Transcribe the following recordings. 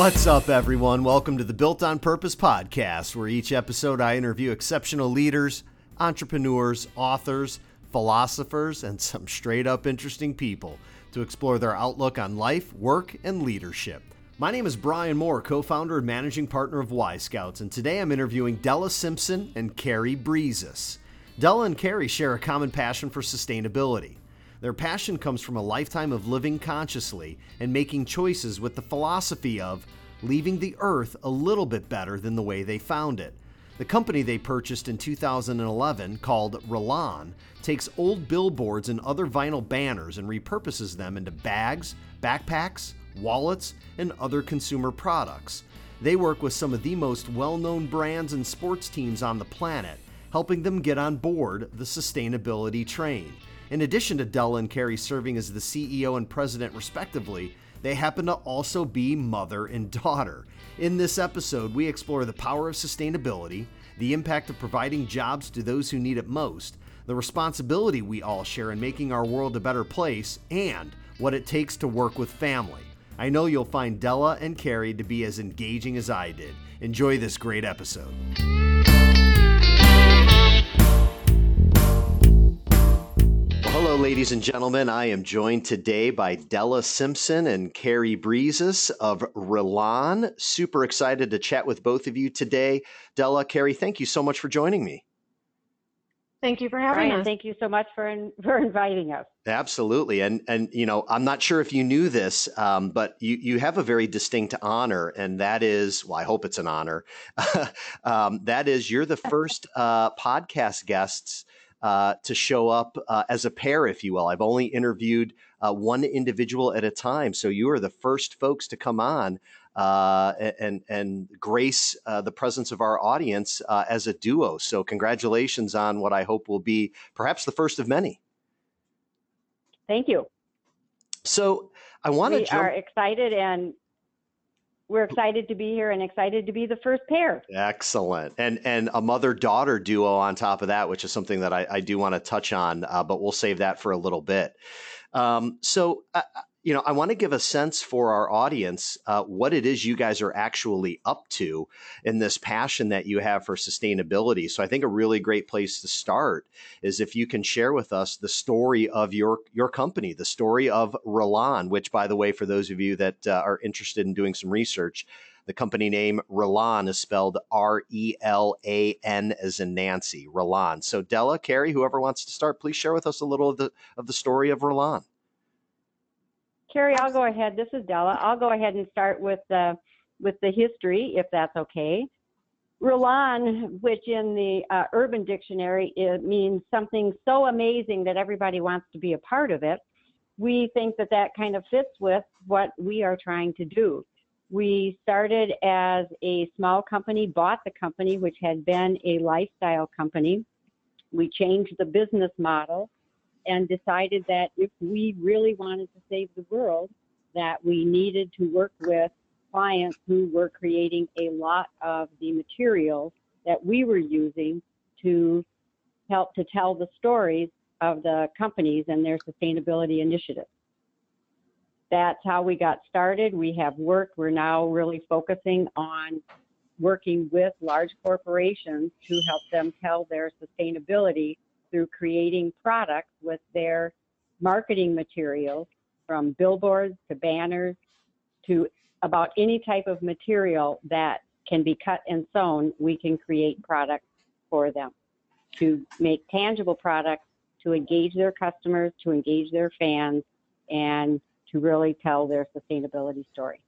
What's up, everyone? Welcome to the Built on Purpose podcast, where each episode I interview exceptional leaders, entrepreneurs, authors, philosophers, and some straight-up interesting people to explore their outlook on life, work, and leadership. My name is Brian Moore, co-founder and managing partner of Y Scouts, and today I'm interviewing Della Simpson and Carrie Breezes. Della and Carrie share a common passion for sustainability. Their passion comes from a lifetime of living consciously and making choices with the philosophy of leaving the earth a little bit better than the way they found it. The company they purchased in 2011, called Relan, takes old billboards and other vinyl banners and repurposes them into bags, backpacks, wallets, and other consumer products. They work with some of the most well-known brands and sports teams on the planet, helping them get on board the sustainability train. In addition to Della and Carrie serving as the CEO and president respectively, they happen to also be mother and daughter. In this episode, we explore the power of sustainability, the impact of providing jobs to those who need it most, the responsibility we all share in making our world a better place, and what it takes to work with family. I know you'll find Della and Carrie to be as engaging as I did. Enjoy this great episode. Hello, ladies and gentlemen. I am joined today by Della Simpson and Carrie Breezes of Relan. Super excited to chat with both of you today. Della, Carrie, thank you so much for joining me. Thank you for having us. Thank you so much for inviting us. Absolutely. And you know, I'm not sure if you knew this, but you have a very distinct honor, and that is, well, I hope it's an honor. That is, you're the first podcast guests to show up as a pair, if you will. I've only interviewed one individual at a time. So you are the first folks to come on and grace the presence of our audience as a duo. So congratulations on what I hope will be perhaps the first of many. Thank you. So I want to jump... We're excited to be here and excited to be the first pair. Excellent. And a mother-daughter duo on top of that, which is something that I do want to touch on, but we'll save that for a little bit. You know, I want to give a sense for our audience what it is you guys are actually up to in this passion that you have for sustainability. So I think a really great place to start is if you can share with us the story of your company, the story of Relan, which, by the way, for those of you that are interested in doing some research, the company name Relan is spelled R-E-L-A-N as in Nancy, Relan. So Della, Carrie, whoever wants to start, please share with us a little of the story of Relan. Carrie, I'll go ahead. This is Della. I'll go ahead and start with the history, if that's okay. Relan, which in the Urban Dictionary, it means something so amazing that everybody wants to be a part of it. We think that kind of fits with what we are trying to do. We started as a small company, bought the company, which had been a lifestyle company. We changed the business model and decided that if we really wanted to save the world, that we needed to work with clients who were creating a lot of the materials that we were using to help to tell the stories of the companies and their sustainability initiatives. That's how we got started. We have worked. We're now really focusing on working with large corporations to help them tell their sustainability through creating products with their marketing materials, from billboards to banners to about any type of material that can be cut and sewn. We can create products for them to make tangible products, to engage their customers, to engage their fans, and to really tell their sustainability story.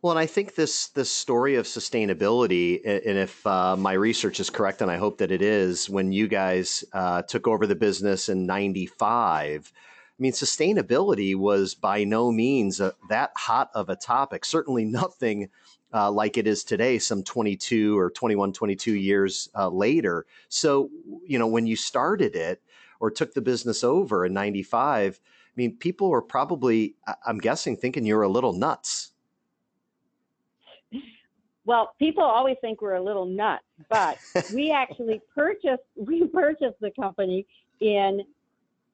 Well, and I think this story of sustainability, and if my research is correct, and I hope that it is, when you guys took over the business in 95, I mean, sustainability was by no means that hot of a topic, certainly nothing like it is today, some 22 years later. So, you know, when you started it or took the business over in 95, I mean, people were probably, I'm guessing, thinking you're a little nuts. Well, people always think we're a little nuts, but we actually purchased the company in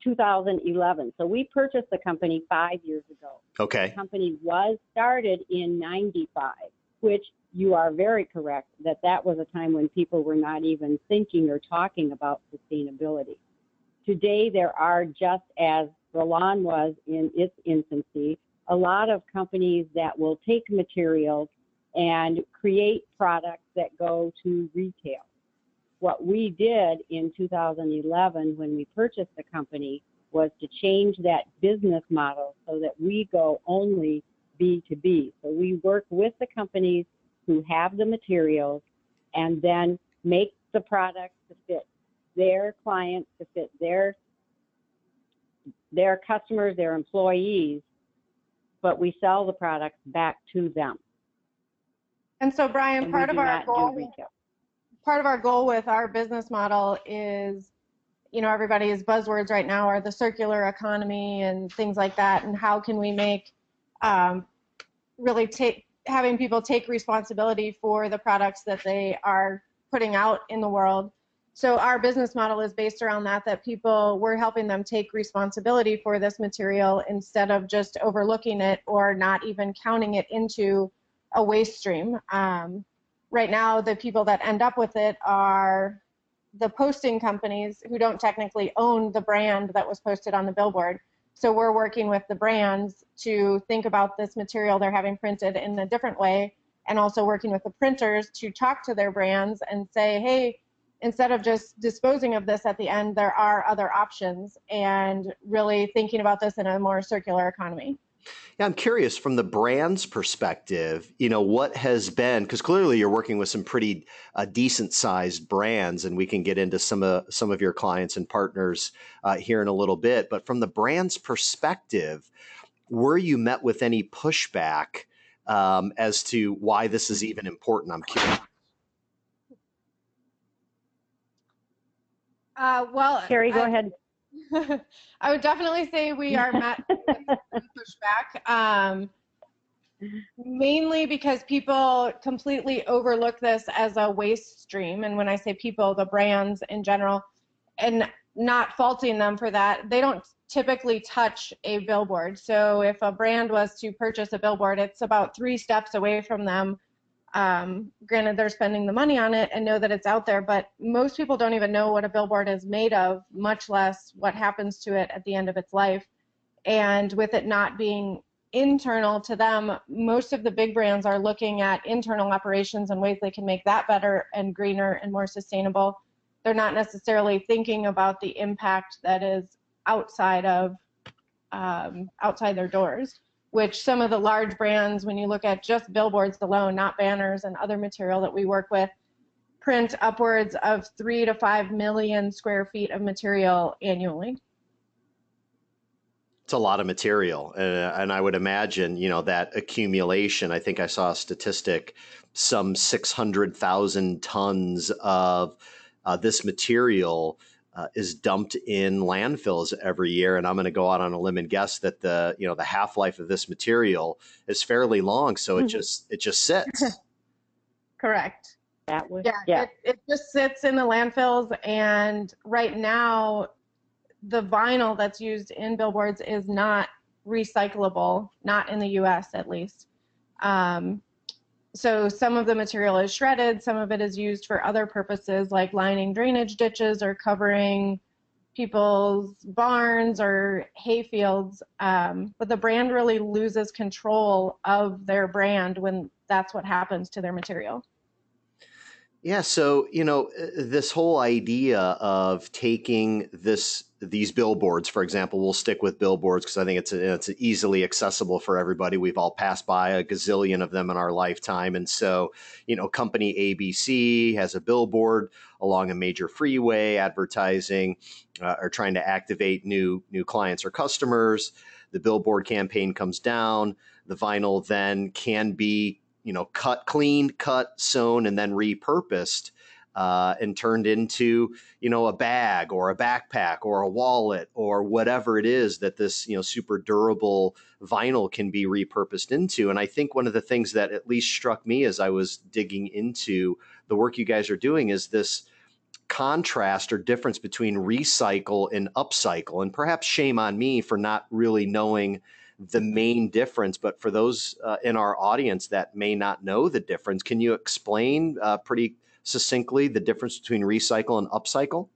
2011. So we purchased the company 5 years ago. Okay. The company was started in 95, which you are very correct that that was a time when people were not even thinking or talking about sustainability. Today, there are, just as Relan was in its infancy, a lot of companies that will take materials and create products that go to retail. What we did in 2011 when we purchased the company was to change that business model so that we go only B2B. So we work with the companies who have the materials and then make the products to fit their clients, to fit their customers, their employees, but we sell the products back to them. And so, Brian, part of our goal with our business model is, you know, everybody's buzzwords right now are the circular economy and things like that, and how can we make having people take responsibility for the products that they are putting out in the world. So our business model is based around that people, we're helping them take responsibility for this material instead of just overlooking it or not even counting it into a waste stream. Right now, the people that end up with it are the posting companies who don't technically own the brand that was posted on the billboard. So we're working with the brands to think about this material they're having printed in a different way, and also working with the printers to talk to their brands and say, hey, instead of just disposing of this at the end, there are other options, and really thinking about this in a more circular economy. Yeah, I'm curious from the brand's perspective, you know, what has been, because clearly you're working with some pretty decent sized brands, and we can get into some of your clients and partners here in a little bit. But from the brand's perspective, were you met with any pushback as to why this is even important? I'm curious. Well, Carrie, go ahead. I would definitely say we are met with pushback, mainly because people completely overlook this as a waste stream. And when I say people, the brands in general, and not faulting them for that, they don't typically touch a billboard. So if a brand was to purchase a billboard, it's about 3 steps away from them. Granted, they're spending the money on it and know that it's out there, but most people don't even know what a billboard is made of, much less what happens to it at the end of its life. And with it not being internal to them, most of the big brands are looking at internal operations and ways they can make that better and greener and more sustainable. They're not necessarily thinking about the impact that is outside of outside their doors, which some of the large brands, when you look at just billboards alone, not banners and other material that we work with, print upwards of 3 to 5 million square feet of material annually. It's a lot of material. And I would imagine, you know, that accumulation, I think I saw a statistic, some 600,000 tons of this material is dumped in landfills every year. And I'm going to go out on a limb and guess that the, you know, the half-life of this material is fairly long. So it just sits. Correct. That would, yeah. It just sits in the landfills. And right now, the vinyl that's used in billboards is not recyclable, not in the US at least. So some of the material is shredded, some of it is used for other purposes like lining drainage ditches or covering people's barns or hay fields. But the brand really loses control of their brand when that's what happens to their material. Yeah, so, you know, this whole idea of taking these billboards, for example, we'll stick with billboards because I think it's easily accessible for everybody. We've all passed by a gazillion of them in our lifetime. And so, you know, company ABC has a billboard along a major freeway advertising or trying to activate new clients or customers. The billboard campaign comes down. The vinyl then can be, you know, cut, sewn, and then repurposed. And turned into, you know, a bag or a backpack or a wallet or whatever it is that this, you know, super durable vinyl can be repurposed into. And I think one of the things that at least struck me as I was digging into the work you guys are doing is this contrast or difference between recycle and upcycle. And perhaps shame on me for not really knowing the main difference, but for those in our audience that may not know the difference, can you explain pretty succinctly the difference between recycle and upcycle?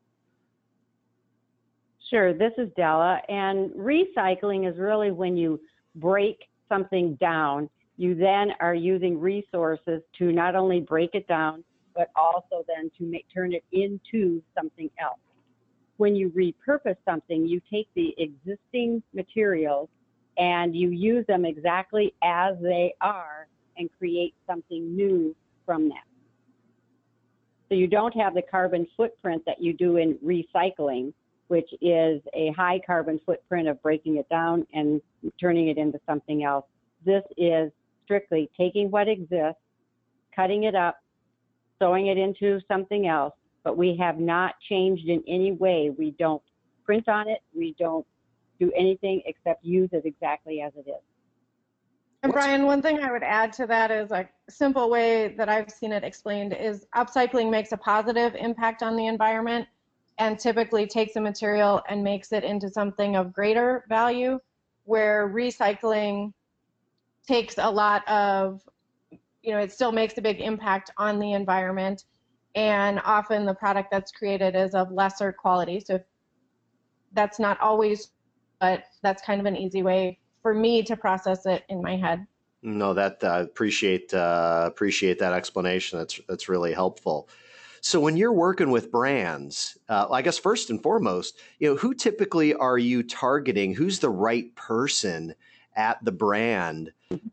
Sure, this is Della, and recycling is really when you break something down, you then are using resources to not only break it down, but also then to turn it into something else. When you repurpose something, you take the existing materials and you use them exactly as they are and create something new from them. So you don't have the carbon footprint that you do in recycling, which is a high carbon footprint of breaking it down and turning it into something else. This is strictly taking what exists, cutting it up, sewing it into something else, but we have not changed in any way. We don't print on it. We don't do anything except use it exactly as it is. And Brian, one thing I would add to that is a simple way that I've seen it explained is upcycling makes a positive impact on the environment and typically takes a material and makes it into something of greater value, where recycling takes a lot of, you know, it still makes a big impact on the environment, and often the product that's created is of lesser quality. So that's not always, but that's kind of an easy way for me to process it in my head. No, that appreciate that explanation. That's really helpful. So when you're working with brands, I guess first and foremost, you know, who typically are you targeting? Who's the right person at the brand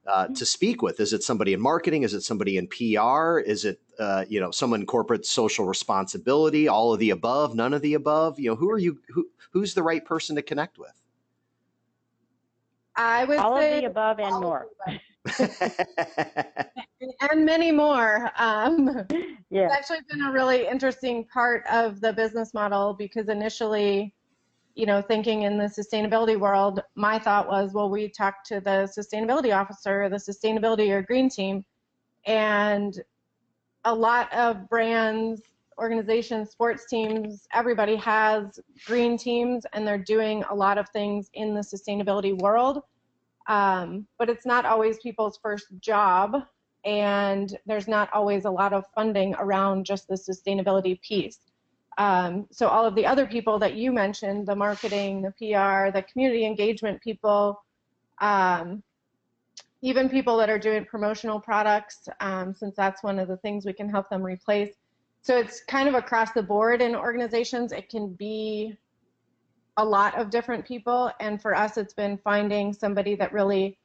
to speak with? Is it somebody in marketing? Is it somebody in PR? Is it you know, someone in corporate social responsibility? All of the above? None of the above? You know, who are you? Who's the right person to connect with? I would all say of the above and more. And many more. Yeah. It's actually been a really interesting part of the business model, because initially, you know, thinking in the sustainability world, my thought was, well, we talk to the sustainability officer, the sustainability or green team, and a lot of brands, organizations, sports teams, everybody has green teams, and they're doing a lot of things in the sustainability world, but it's not always people's first job, and there's not always a lot of funding around just the sustainability piece. So all of the other people that you mentioned, the marketing, the PR, the community engagement people, even people that are doing promotional products, since that's one of the things we can help them replace. So it's kind of across the board in organizations. It can be a lot of different people, and for us it's been finding somebody that really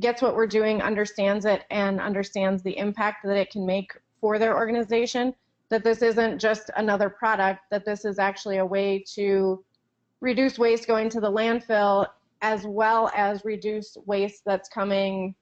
gets what we're doing, understands it, and understands the impact that it can make for their organization, that this isn't just another product, that this is actually a way to reduce waste going to the landfill, as well as reduce waste that's coming,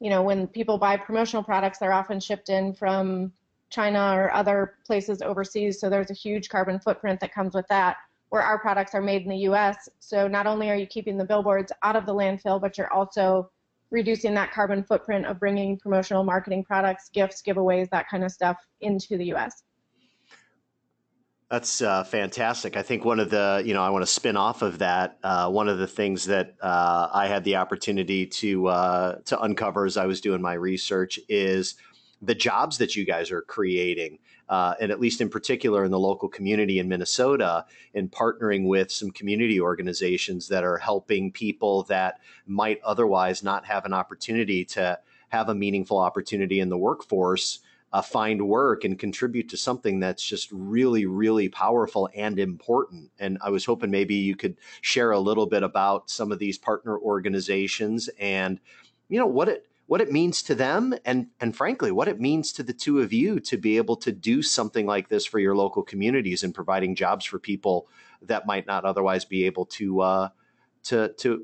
you know, when people buy promotional products, they're often shipped in from China or other places overseas, so there's a huge carbon footprint that comes with that, where our products are made in the US. So not only are you keeping the billboards out of the landfill, but you're also reducing that carbon footprint of bringing promotional marketing products, gifts, giveaways, that kind of stuff into the US. That's fantastic. I think one of the, you know, I want to spin off of that. One of the things that I had the opportunity to uncover as I was doing my research is the jobs that you guys are creating, and at least in particular in the local community in Minnesota, in partnering with some community organizations that are helping people that might otherwise not have an opportunity to have a meaningful opportunity in the workforce, find work and contribute to something that's just really, really powerful and important. And I was hoping maybe you could share a little bit about some of these partner organizations and, you know, what it means to them, and frankly, what it means to the two of you to be able to do something like this for your local communities and providing jobs for people that might not otherwise be able to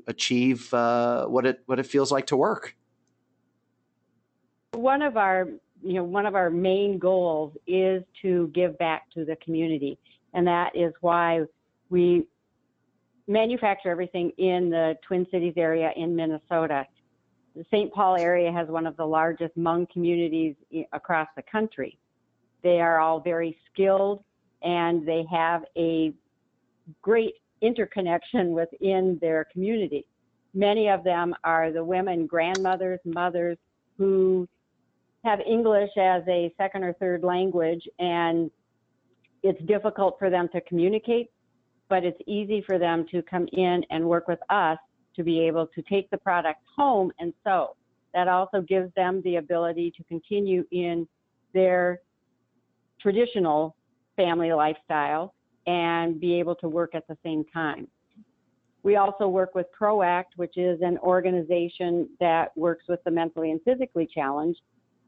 achieve what it feels like to work. One of our main goals is to give back to the community, and that is why we manufacture everything in the Twin Cities area in Minnesota. The St. Paul area has one of the largest Hmong communities across the country. They are all very skilled and they have a great interconnection within their community. Many of them are the women, grandmothers, mothers, who have English as a second or third language, and it's difficult for them to communicate, but it's easy for them to come in and work with us to be able to take the product home and sew. That also gives them the ability to continue in their traditional family lifestyle and be able to work at the same time. We also work with PROACT, which is an organization that works with the mentally and physically challenged.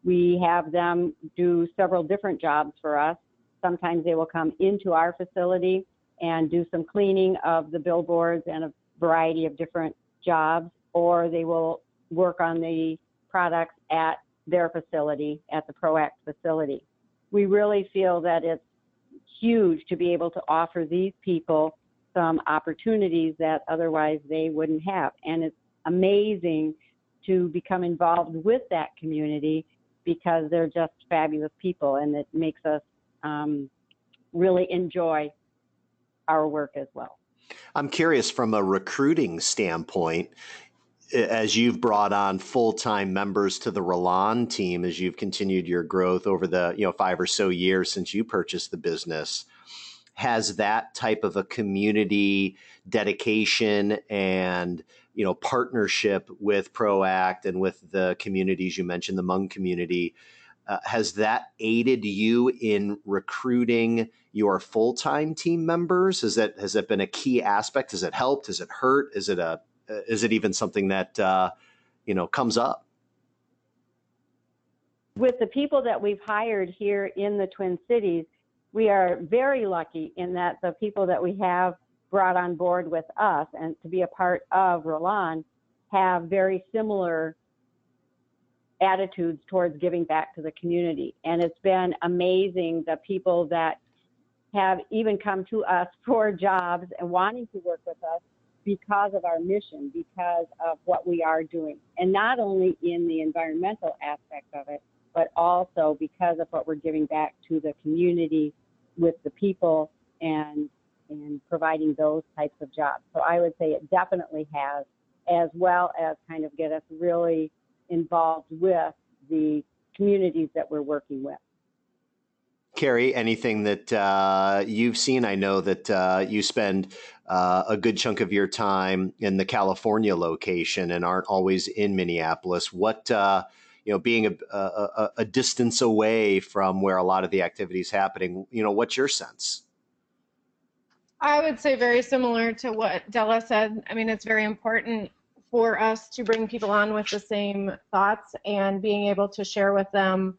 We have them do several different jobs for us. Sometimes they will come into our facility and do some cleaning of the billboards and a variety of different jobs, or they will work on the products at their facility, at the PROACT facility. We really feel that it's huge to be able to offer these people some opportunities that otherwise they wouldn't have. And it's amazing to become involved with that community because they're just fabulous people, and it makes us really enjoy our work as well. I'm curious, from a recruiting standpoint, as you've brought on full-time members to the Relan team, as you've continued your growth over the 5 or so years since you purchased the business, has that type of a community dedication and partnership with PROACT and with the communities you mentioned, the Hmong community, has that aided you in recruiting your full-time team members? Has that been a key aspect? Has it helped? Has it hurt? Is it even something that comes up? With the people that we've hired here in the Twin Cities, we are very lucky in that the people that we have brought on board with us and to be a part of Relan have very similar attitudes towards giving back to the community. And it's been amazing, the people that have even come to us for jobs and wanting to work with us because of our mission, because of what we are doing. And not only in the environmental aspect of it, but also because of what we're giving back to the community with the people and providing those types of jobs. So I would say it definitely has, as well as kind of get us really involved with the communities that we're working with. Carrie, anything that you've seen? I know that you spend a good chunk of your time in the California location and aren't always in Minneapolis. What, being a distance away from where a lot of the activity is happening, what's your sense? I would say very similar to what Della said. I mean, it's very important for us to bring people on with the same thoughts and being able to share with them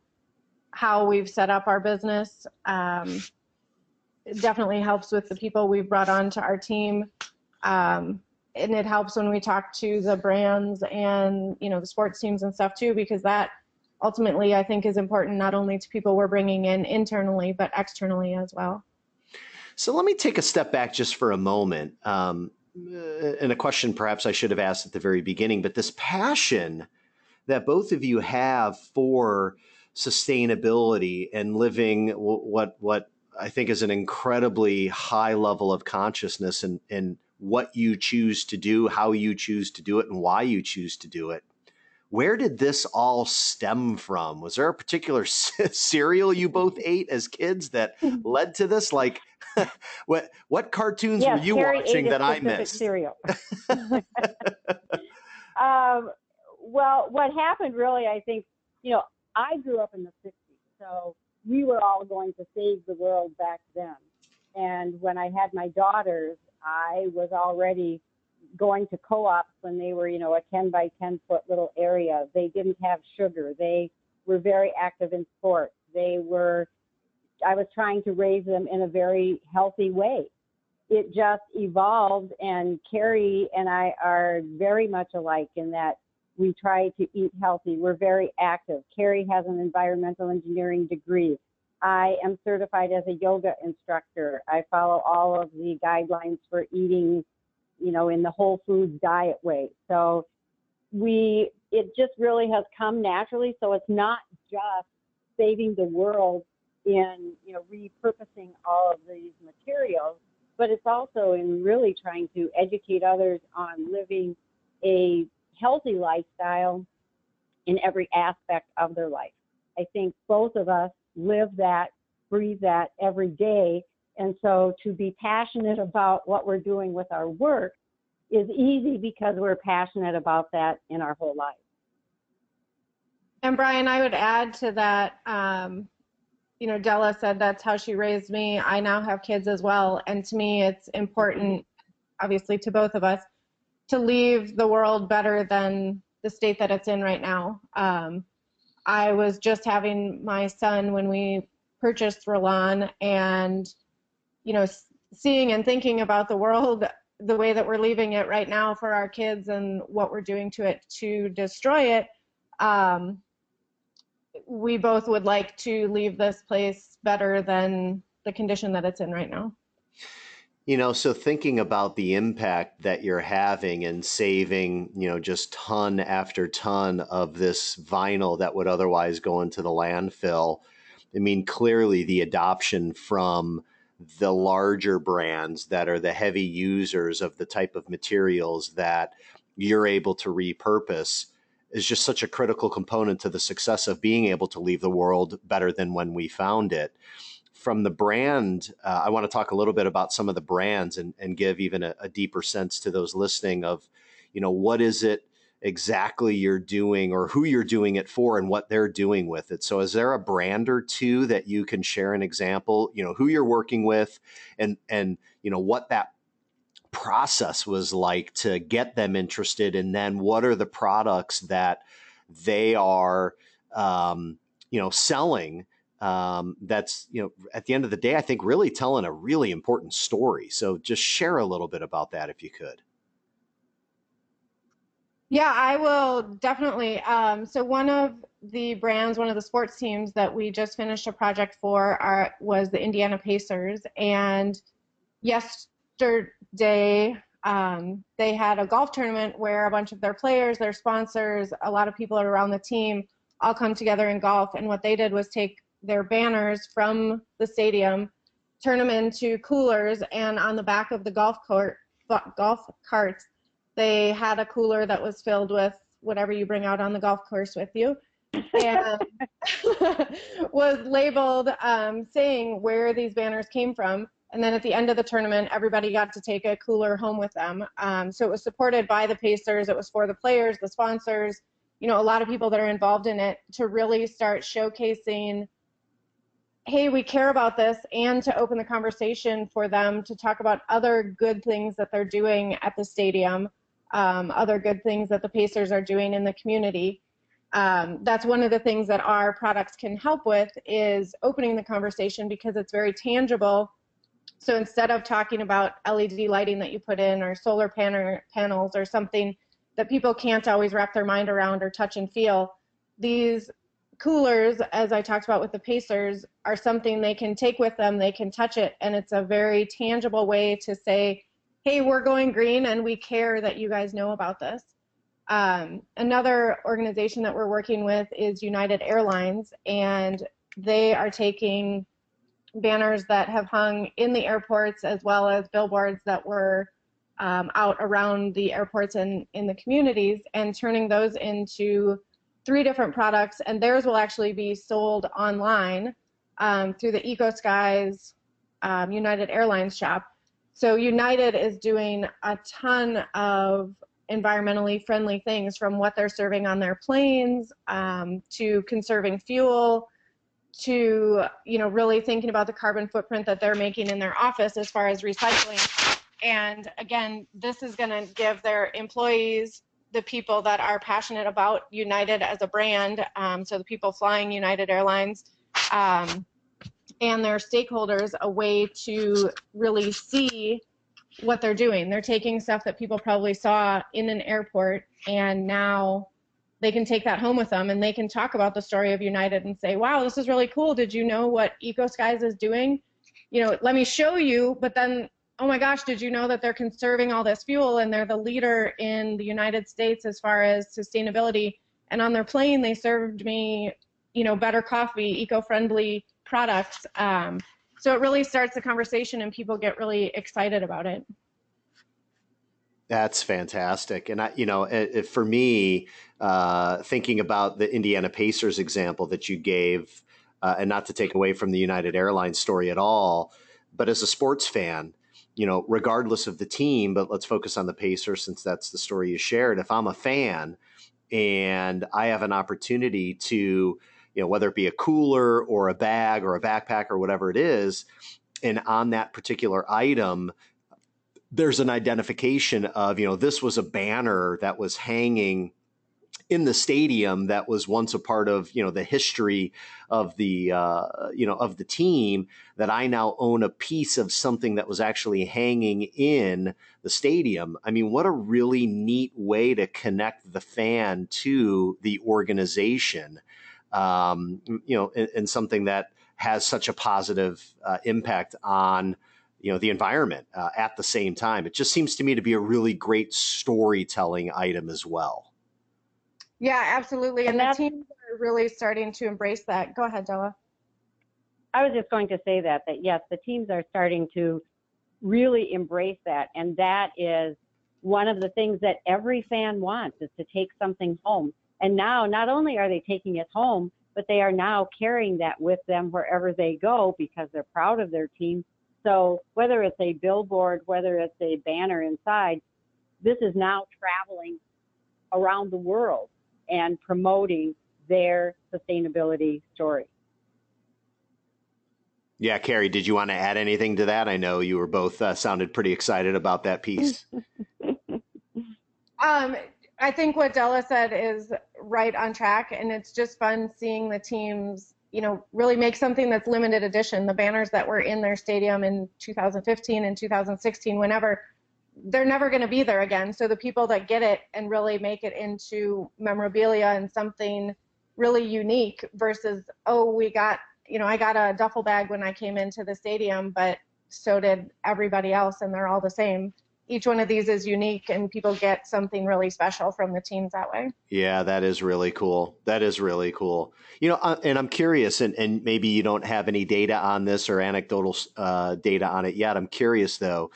how we've set up our business. It definitely helps with the people we've brought on to our team. And it helps when we talk to the brands and, the sports teams and stuff too, because that ultimately I think is important not only to people we're bringing in internally, but externally as well. So let me take a step back just for a moment. And a question perhaps I should have asked at the very beginning, but this passion that both of you have for sustainability and living what I think is an incredibly high level of consciousness and what you choose to do, how you choose to do it, and why you choose to do it. Where did this all stem from? Was there a particular cereal you both ate as kids that led to this? Like, what cartoons were you watching that I missed? Cereal. Well, what happened really, I think, I grew up in the 60s, so we were all going to save the world back then. And when I had my daughters, I was already going to co-ops when they were, a 10 by 10 foot little area. They didn't have sugar. They were very active in sports. I was trying to raise them in a very healthy way. It just evolved, and Carrie and I are very much alike in that we try to eat healthy. We're very active. Carrie has an environmental engineering degree. I am certified as a yoga instructor. I follow all of the guidelines for eating, in the whole foods diet way. So it just really has come naturally. So it's not just saving the world in, you know, repurposing all of these materials, but it's also in really trying to educate others on living a healthy lifestyle in every aspect of their life. I think both of us live that, breathe that every day. And so to be passionate about what we're doing with our work is easy because we're passionate about that in our whole life. And Brian, I would add to that, you know, Della said that's how she raised me. I now have kids as well. And to me, it's important, obviously to both of us, to leave the world better than the state that it's in right now. I was just having my son when we purchased Relan, and, you know, seeing and thinking about the world the way that we're leaving it right now for our kids and what we're doing to it to destroy it, we both would like to leave this place better than the condition that it's in right now. You know, so thinking about the impact that you're having and saving, you know, just ton after ton of this vinyl that would otherwise go into the landfill, I mean, clearly the adoption from the larger brands that are the heavy users of the type of materials that you're able to repurpose is just such a critical component to the success of being able to leave the world better than when we found it. From the brand, I want to talk a little bit about some of the brands and give even a deeper sense to those listening of, you know, what is it exactly you're doing or who you're doing it for and what they're doing with it. So is there a brand or two that you can share an example, you know, who you're working with and you know, what that process was like to get them interested, and then what are the products that they are, you know, selling? That's, you know, at the end of the day, I think really telling a really important story. So just share a little bit about that if you could. Yeah, I will definitely. So one of the brands, one of the sports teams that we just finished a project for was the Indiana Pacers, and yesterday, they had a golf tournament where a bunch of their players, their sponsors, a lot of people around the team all come together in golf. And what they did was take their banners from the stadium, turn them into coolers, and on the back of the golf carts, they had a cooler that was filled with whatever you bring out on the golf course with you, and was labeled, saying where these banners came from. And then at the end of the tournament, everybody got to take a cooler home with them. So it was supported by the Pacers. It was for the players, the sponsors, you know, a lot of people that are involved in it, to really start showcasing, hey, we care about this, and to open the conversation for them to talk about other good things that they're doing at the stadium, other good things that the Pacers are doing in the community. That's one of the things that our products can help with, is opening the conversation, because it's very tangible. So instead of talking about LED lighting that you put in or solar panels or something that people can't always wrap their mind around or touch and feel, these coolers, as I talked about with the Pacers, are something they can take with them, they can touch it, and it's a very tangible way to say, hey, we're going green and we care that you guys know about this. Another organization that we're working with is United Airlines, and they are taking banners that have hung in the airports, as well as billboards that were out around the airports and in the communities, and turning those into 3 different products. And theirs will actually be sold online through the EcoSkies United Airlines shop. So United is doing a ton of environmentally friendly things, from what they're serving on their planes to conserving fuel, to, you know, really thinking about the carbon footprint that they're making in their office as far as recycling. And again, this is going to give their employees, the people that are passionate about United as a brand, so the people flying United Airlines, and their stakeholders, a way to really see what they're doing. They're taking stuff that people probably saw in an airport, and now they can take that home with them, and they can talk about the story of United and say, wow, this is really cool. Did you know what EcoSkies is doing? You know, let me show you. But then, oh my gosh, did you know that they're conserving all this fuel, and they're the leader in the United States as far as sustainability? And on their plane, they served me, you know, better coffee, eco-friendly products. So it really starts the conversation and people get really excited about it. That's fantastic. And I, you know, for me, thinking about the Indiana Pacers example that you gave, and not to take away from the United Airlines story at all, but as a sports fan, you know, regardless of the team, but let's focus on the Pacers since that's the story you shared. If I'm a fan and I have an opportunity to, you know, whether it be a cooler or a bag or a backpack or whatever it is, and on that particular item, there's an identification of, you know, this was a banner that was hanging in the stadium that was once a part of, you know, the history of the, you know, of the team, that I now own a piece of something that was actually hanging in the stadium. I mean, what a really neat way to connect the fan to the organization, you know, and something that has such a positive impact on, you know, the environment at the same time. It just seems to me to be a really great storytelling item as well. Yeah, absolutely. And the teams are really starting to embrace that. Go ahead, Della. I was just going to say that yes, the teams are starting to really embrace that. And that is one of the things that every fan wants, is to take something home. And now not only are they taking it home, but they are now carrying that with them wherever they go because they're proud of their team. So whether it's a billboard, whether it's a banner inside, this is now traveling around the world and promoting their sustainability story. Yeah, Carrie, did you want to add anything to that? I know you were both sounded pretty excited about that piece. I think what Della said is right on track, and it's just fun seeing the teams, you know, really make something that's limited edition. The banners that were in their stadium in 2015 and 2016, whenever, they're never going to be there again. So the people that get it and really make it into memorabilia and something really unique versus, oh, we got, you know, I got a duffel bag when I came into the stadium, but so did everybody else, and they're all the same. Each one of these is unique, and people get something really special from the teams that way. Yeah, that is really cool. That is really cool. You know, and I'm curious, and maybe you don't have any data on this or anecdotal data on it yet. I'm curious, though,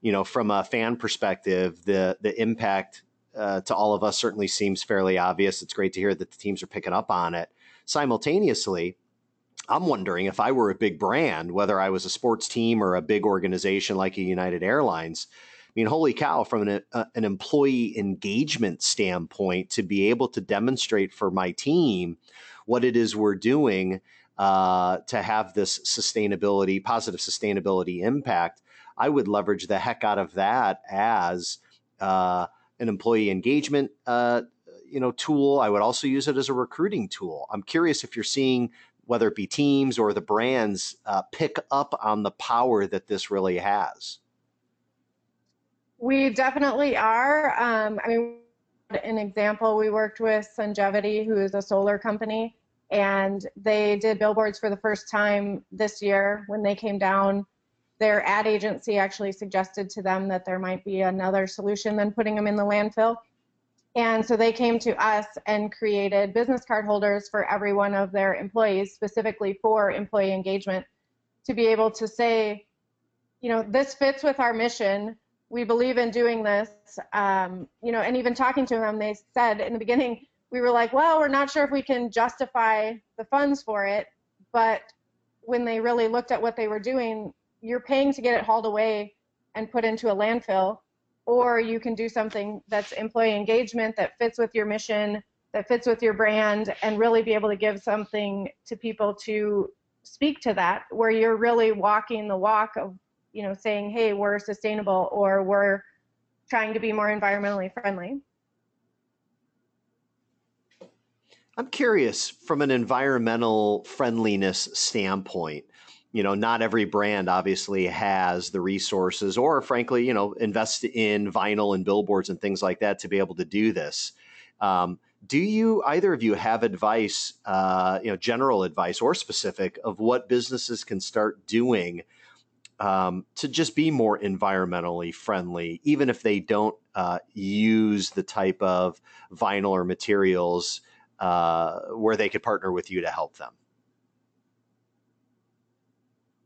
you know, from a fan perspective, the impact to all of us certainly seems fairly obvious. It's great to hear that the teams are picking up on it. Simultaneously, I'm wondering if I were a big brand, whether I was a sports team or a big organization like a United Airlines, I mean, holy cow, from an employee engagement standpoint, to be able to demonstrate for my team what it is we're doing to have this sustainability, positive sustainability impact, I would leverage the heck out of that as an employee engagement you know, tool. I would also use it as a recruiting tool. I'm curious if you're seeing, whether it be teams or the brands, pick up on the power that this really has. We definitely are. I mean, an example, we worked with Sungevity, who is a solar company, and they did billboards for the first time this year. When they came down, their ad agency actually suggested to them that there might be another solution than putting them in the landfill. And so they came to us and created business card holders for every one of their employees, specifically for employee engagement, to be able to say, you know, this fits with our mission. We believe in doing this, you know, and even talking to them, they said in the beginning, we were like, well, we're not sure if we can justify the funds for it. But when they really looked at what they were doing, you're paying to get it hauled away and put into a landfill, or you can do something that's employee engagement, that fits with your mission, that fits with your brand, and really be able to give something to people to speak to that, where you're really walking the walk of, you know, saying, hey, we're sustainable, or we're trying to be more environmentally friendly. I'm curious, from an environmental friendliness standpoint, you know, not every brand obviously has the resources or, frankly, you know, invest in vinyl and billboards and things like that to be able to do this. Do you, either of you, have advice, you know, general advice or specific, of what businesses can start doing to just be more environmentally friendly, even if they don't use the type of vinyl or materials where they could partner with you to help them?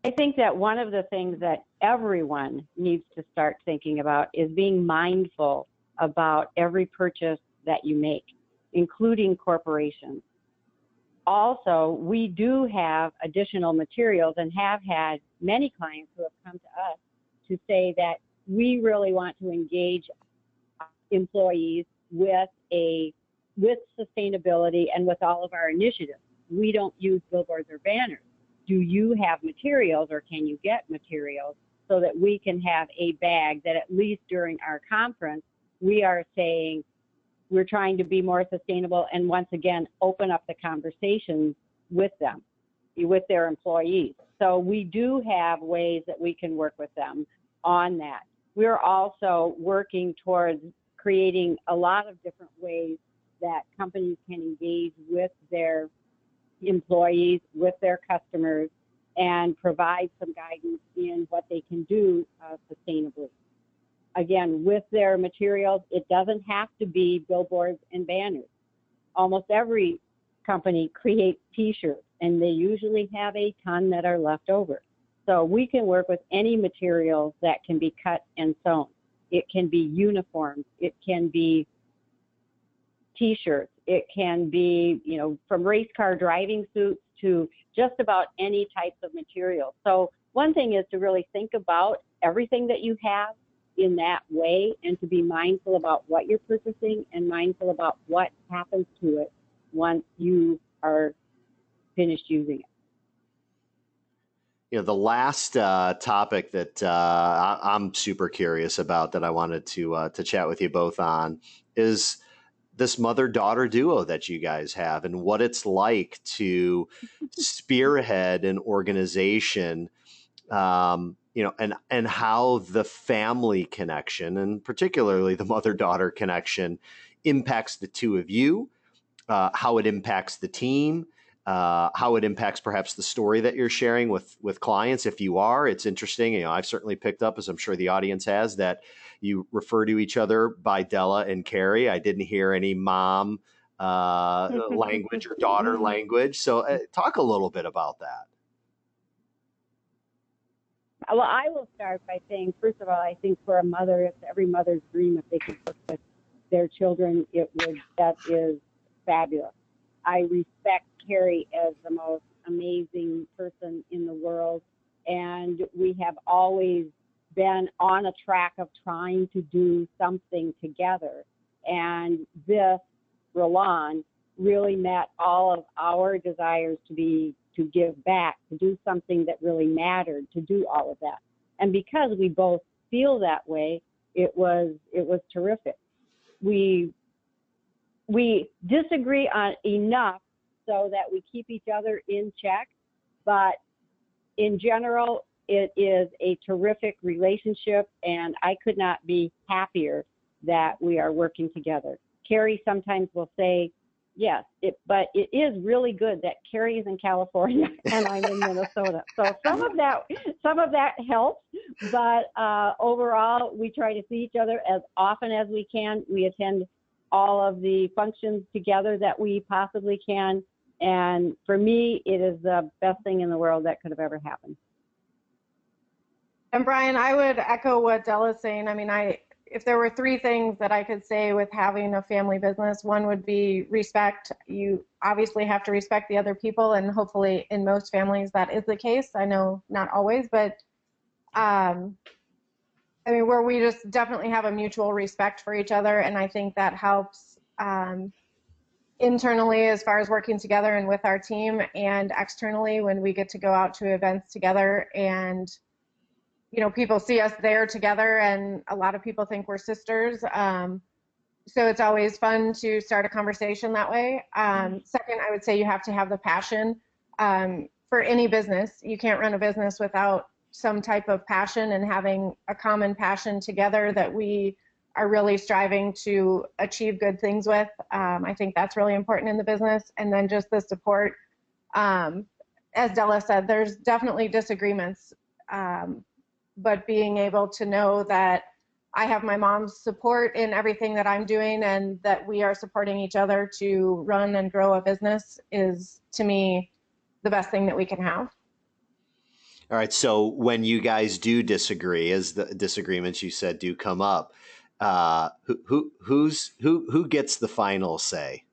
I think that one of the things that everyone needs to start thinking about is being mindful about every purchase that you make, including corporations. Also, we do have additional materials and have had many clients who have come to us to say that we really want to engage employees with sustainability and with all of our initiatives. We don't use billboards or banners. Do you have materials, or can you get materials so that we can have a bag that at least during our conference, we are saying we're trying to be more sustainable, and once again, open up the conversations with them, with their employees. So we do have ways that we can work with them on that. We're also working towards creating a lot of different ways that companies can engage with their employees, with their customers, and provide some guidance in what they can do sustainably. Again, with their materials, it doesn't have to be billboards and banners. Almost every company creates t-shirts, and they usually have a ton that are left over. So we can work with any materials that can be cut and sewn. It can be uniforms, it can be t-shirts, it can be, you know, from race car driving suits to just about any types of material. So one thing is to really think about everything that you have in that way, and to be mindful about what you're purchasing and mindful about what happens to it once you are finished using it. You know, the last topic that I'm super curious about that I wanted to chat with you both on is this mother-daughter duo that you guys have, and what it's like to spearhead an organization, you know, and how the family connection, and particularly the mother-daughter connection, impacts the two of you, how it impacts the team, how it impacts perhaps the story that you're sharing with clients. If you are, it's interesting. You know, I've certainly picked up, as I'm sure the audience has, that you refer to each other by Della and Carrie. I didn't hear any mom language or daughter language. So talk a little bit about that. Well, I will start by saying, first of all, I think for a mother, it's every mother's dream if they can work with their children. That is fabulous. I respect Carrie as the most amazing person in the world, and we have always been on a track of trying to do something together. And this Relan really met all of our desires to give back, to do something that really mattered, to do all of that. And because we both feel that way, it was terrific. We disagree on enough so that we keep each other in check, but in general, it is a terrific relationship, and I could not be happier that we are working together. Carrie sometimes will say, yes, but it is really good that Carrie is in California and I'm in Minnesota. So some of that helps, but overall, we try to see each other as often as we can. We attend all of the functions together that we possibly can, and for me, it is the best thing in the world that could have ever happened. And Brian, I would echo what Della's saying. I mean, if there were three things that I could say with having a family business, one would be respect. You obviously have to respect the other people, and hopefully in most families that is the case. I know not always, but I mean, where we just definitely have a mutual respect for each other, and I think that helps internally as far as working together and with our team, and externally when we get to go out to events together and, you know, people see us there together, and a lot of people think we're sisters. So it's always fun to start a conversation that way. Second, I would say you have to have the passion for any business. You can't run a business without some type of passion, and having a common passion together that we are really striving to achieve good things with. I think that's really important in the business. And then just the support. As Della said, there's definitely disagreements. But being able to know that I have my mom's support in everything that I'm doing, and that we are supporting each other to run and grow a business, is to me the best thing that we can have. All right. So when you guys do disagree, as the disagreements you said do come up, who gets the final say?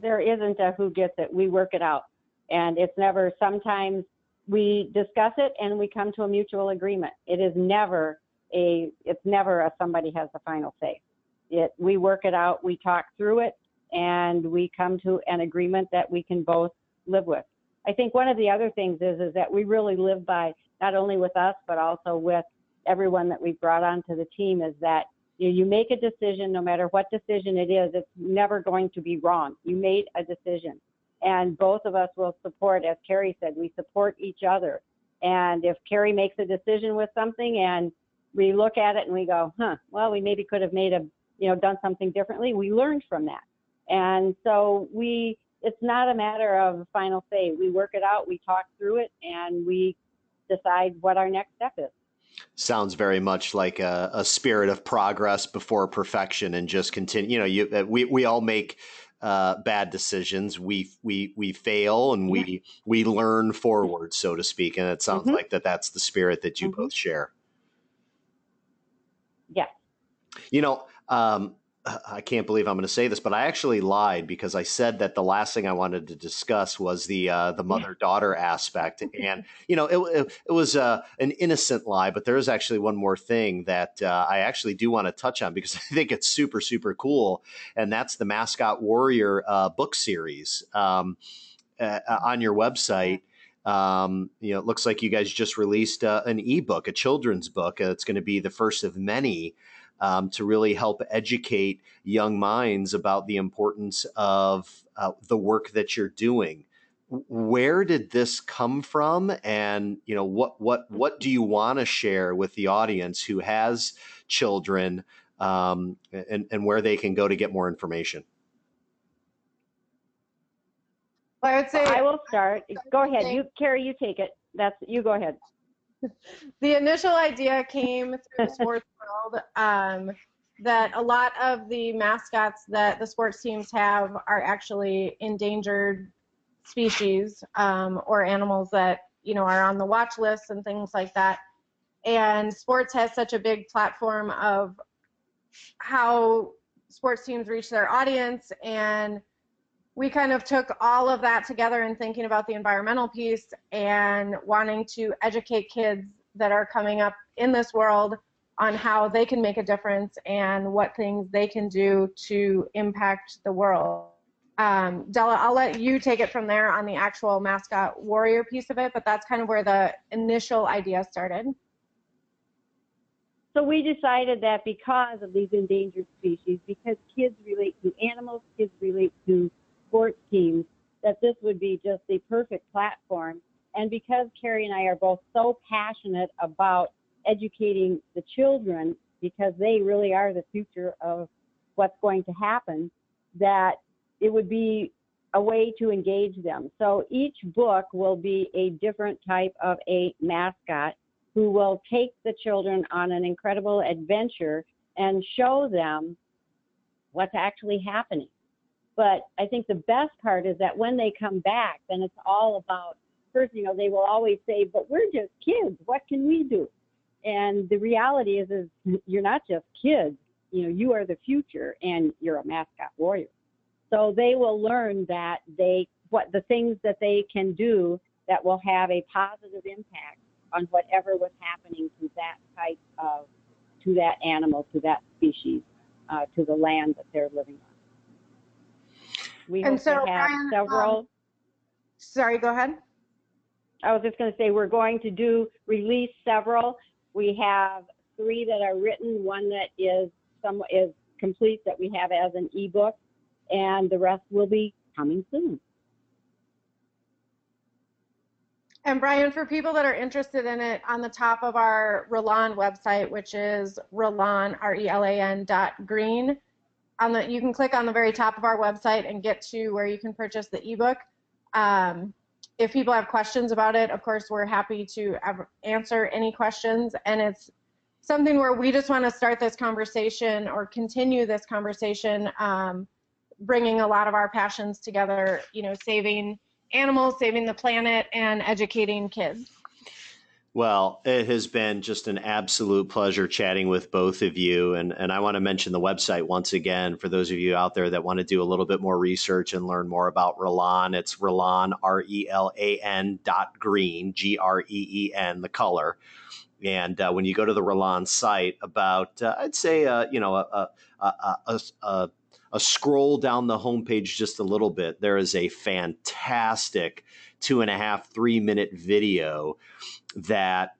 There isn't a who gets it. We work it out, and it's never. Sometimes we discuss it and we come to a mutual agreement. It is never a. It's never a somebody has the final say. We work it out. We talk through it, and we come to an agreement that we can both live with. I think one of the other things is that we really live by, not only with us, but also with everyone that we've brought onto the team, is that you make a decision, no matter what decision it is, it's never going to be wrong. You made a decision. And both of us will support, as Carrie said, we support each other. And if Carrie makes a decision with something and we look at it and we go, well, we maybe could have made done something differently, we learned from that. And so it's not a matter of final say. We work it out, we talk through it, and we decide what our next step is. Sounds very much like a spirit of progress before perfection, and just continue. We all make bad decisions. We fail, and we learn forward, so to speak. And it sounds like that's the spirit that you both share. Yeah. I can't believe I'm going to say this, but I actually lied, because I said that the last thing I wanted to discuss was the mother-daughter aspect. And, it was an innocent lie, but there is actually one more thing that I actually do want to touch on, because I think it's super, super cool. And that's the Mascot Warrior book series on your website. It looks like you guys just released an ebook, a children's book. It's going to be the first of many. To really help educate young minds about the importance of the work that you're doing. Where did this come from? And, what do you want to share with the audience who has children, and where they can go to get more information? Well, I would say I will start. Go ahead. You, Carrie, you take it. You go ahead. The initial idea came through the sports world, that a lot of the mascots that the sports teams have are actually endangered species, or animals that, are on the watch list and things like that. And sports has such a big platform of how sports teams reach their audience, and we kind of took all of that together in thinking about the environmental piece and wanting to educate kids that are coming up in this world on how they can make a difference and what things they can do to impact the world. Della, I'll let you take it from there on the actual Mascot Warrior piece of it, but that's kind of where the initial idea started. So we decided that because of these endangered species, because kids relate to animals, kids relate to sports teams, that this would be just the perfect platform. And because Carrie and I are both so passionate about educating the children, because they really are the future of what's going to happen, that it would be a way to engage them. So each book will be a different type of a mascot who will take the children on an incredible adventure and show them what's actually happening. But I think the best part is that when they come back, then it's all about, first, they will always say, but we're just kids. What can we do? And the reality is you're not just kids. You are the future, and you're a mascot warrior. So they will learn that the things that they can do that will have a positive impact on whatever was happening to that type of, to that animal, to that species, to the land that they're living on. We and so, Brian, several. Sorry, go ahead. I was just going to say we're going to release several. We have 3 that are written, 1 that is complete that we have as an ebook, and the rest will be coming soon. And Brian, for people that are interested in it, on the top of our Relan website, which is Relan, relan.green. You can click on the very top of our website and get to where you can purchase the ebook. If people have questions about it, of course, we're happy to answer any questions. And it's something where we just want to start this conversation or continue this conversation, bringing a lot of our passions together, saving animals, saving the planet, and educating kids. Well, it has been just an absolute pleasure chatting with both of you. And I want to mention the website once again for those of you out there that want to do a little bit more research and learn more about Relan. It's Relan, RELAN.green, GREEN, the color. And when you go to the Relan site, about, I'd say, a scroll down the homepage just a little bit, there is a fantastic 2.5-3 minute video that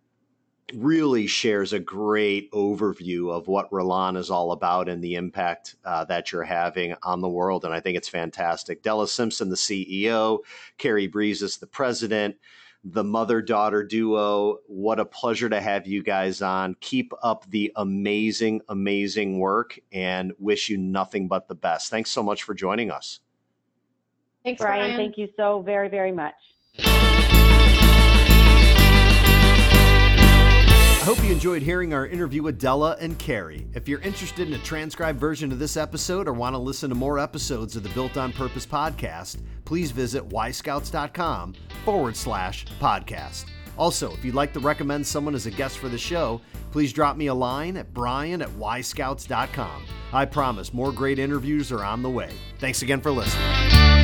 really shares a great overview of what Relan is all about and the impact that you're having on the world. And I think it's fantastic. Della Simpson, the CEO, Carrie Breezes, the president, the mother-daughter duo. What a pleasure to have you guys on. Keep up the amazing, amazing work, and wish you nothing but the best. Thanks so much for joining us. Thanks, Brian. Thank you so very, very much. I hope you enjoyed hearing our interview with Della and Carrie. If you're interested in a transcribed version of this episode or want to listen to more episodes of the Built on Purpose podcast, please visit yscouts.com/podcast. Also, if you'd like to recommend someone as a guest for the show, please drop me a line at brian@yscouts.com. I promise more great interviews are on the way. Thanks again for listening.